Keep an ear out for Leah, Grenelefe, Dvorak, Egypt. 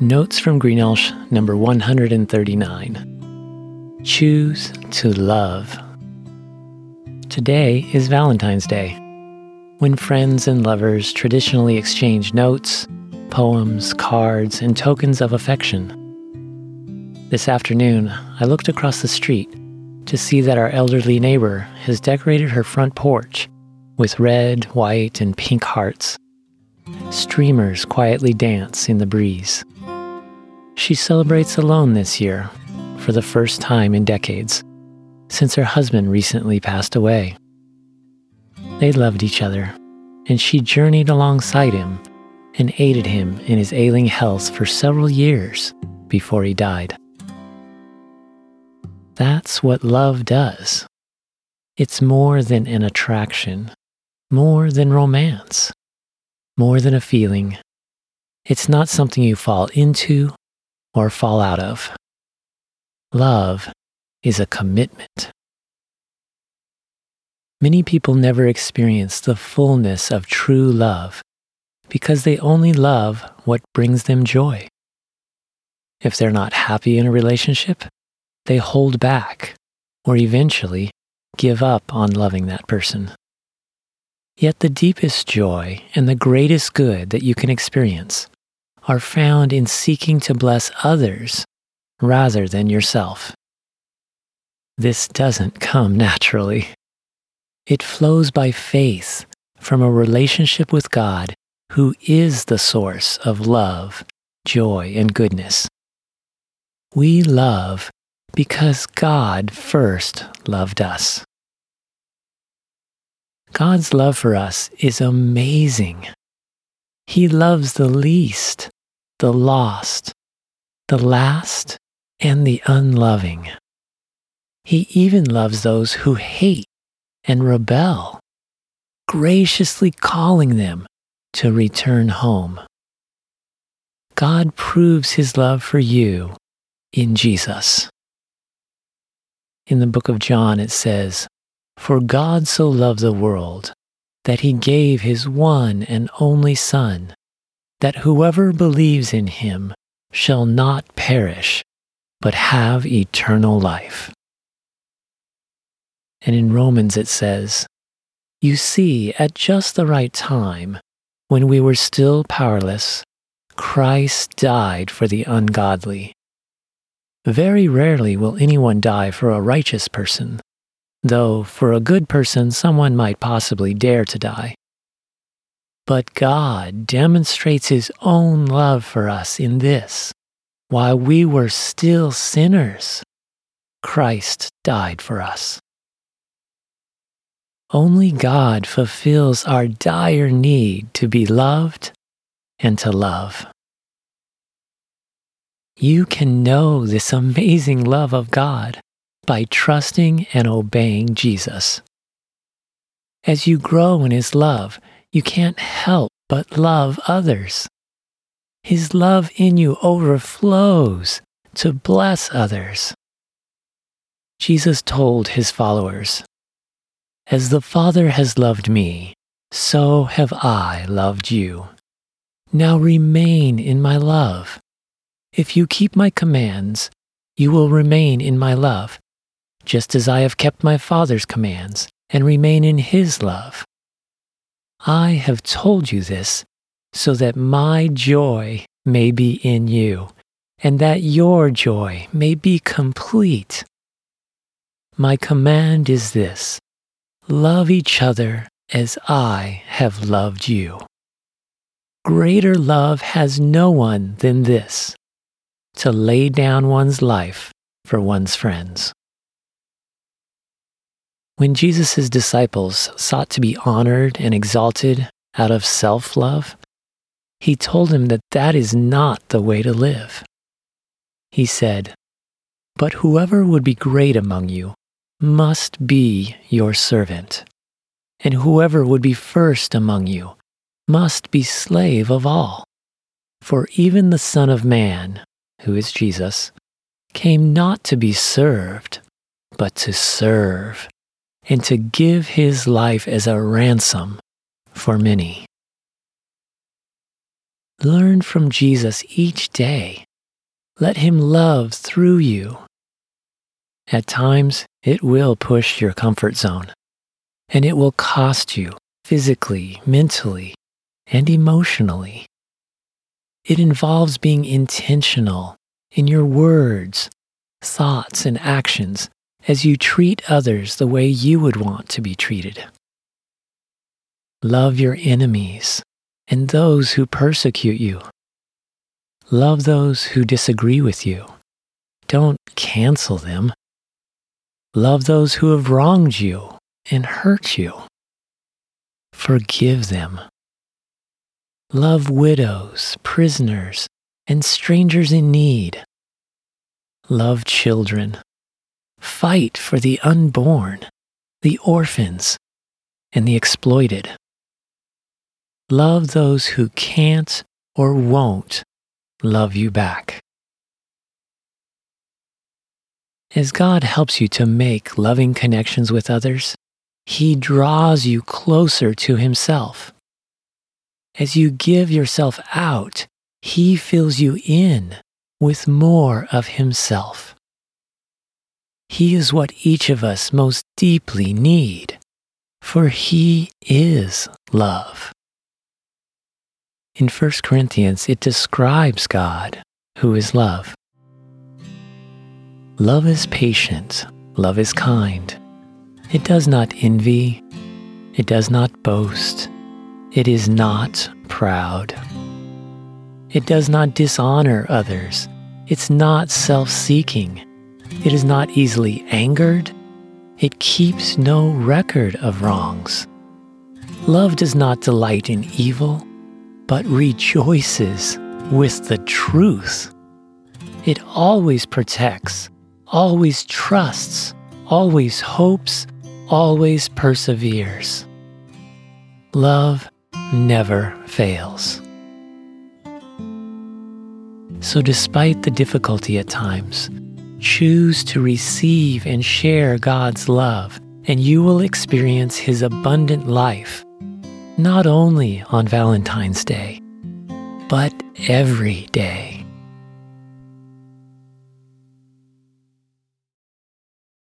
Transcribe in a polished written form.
Notes from Grenelefe number 139. Choose to love. Today is Valentine's Day, when friends and lovers traditionally exchange notes, poems, cards, and tokens of affection. This afternoon, I looked across the street to see that our elderly neighbor has decorated her front porch with red, white, and pink hearts. Streamers quietly dance in the breeze. She celebrates alone this year, for the first time in decades, since her husband recently passed away. They loved each other, and she journeyed alongside him and aided him in his ailing health for several years before he died. That's what love does. It's more than an attraction, more than romance, more than a feeling. It's not something you fall into or fall out of. Love is a commitment. Many people never experience the fullness of true love because they only love what brings them joy. If they're not happy in a relationship, they hold back or eventually give up on loving that person. Yet the deepest joy and the greatest good that you can experience are found in seeking to bless others rather than yourself. This doesn't come naturally. It flows by faith from a relationship with God, who is the source of love, joy, and goodness. We love because God first loved us. God's love for us is amazing. He loves the least, the lost, the last, and the unloving. He even loves those who hate and rebel, graciously calling them to return home. God proves his love for you in Jesus. In the book of John, it says, "For God so loved the world, that he gave his one and only Son, that whoever believes in him shall not perish, but have eternal life." And in Romans it says, "You see, at just the right time, when we were still powerless, Christ died for the ungodly." Very rarely will anyone die for a righteous person, though for a good person, someone might possibly dare to die. But God demonstrates his own love for us in this: while we were still sinners, Christ died for us. Only God fulfills our dire need to be loved and to love. You can know this amazing love of God by trusting and obeying Jesus. As you grow in his love, you can't help but love others. His love in you overflows to bless others. Jesus told his followers, "As the Father has loved me, so have I loved you. Now remain in my love. If you keep my commands, you will remain in my love, just as I have kept my Father's commands and remain in his love. I have told you this so that my joy may be in you, and that your joy may be complete. My command is this: love each other as I have loved you." Greater love has no one than this: to lay down one's life for one's friends. When Jesus' disciples sought to be honored and exalted out of self-love, he told them that is not the way to live. He said, "But whoever would be great among you must be your servant, and whoever would be first among you must be slave of all. For even the Son of Man," who is Jesus, "came not to be served, but to serve, and to give his life as a ransom for many." Learn from Jesus each day. Let him love through you. At times, it will push your comfort zone, and it will cost you physically, mentally, and emotionally. It involves being intentional in your words, thoughts, and actions as you treat others the way you would want to be treated. Love your enemies and those who persecute you. Love those who disagree with you. Don't cancel them. Love those who have wronged you and hurt you. Forgive them. Love widows, prisoners, and strangers in need. Love children. Fight for the unborn, the orphans, and the exploited. Love those who can't or won't love you back. As God helps you to make loving connections with others, he draws you closer to himself. As you give yourself out, he fills you in with more of himself. He is what each of us most deeply need, for he is love. In 1 Corinthians, it describes God, who is love. Love is patient, love is kind. It does not envy, it does not boast. It is not proud. It does not dishonor others. It's not self-seeking. It is not easily angered. It keeps no record of wrongs. Love does not delight in evil, but rejoices with the truth. It always protects, always trusts, always hopes, always perseveres. Love never fails. So despite the difficulty at times, choose to receive and share God's love, and you will experience his abundant life, not only on Valentine's Day, but every day.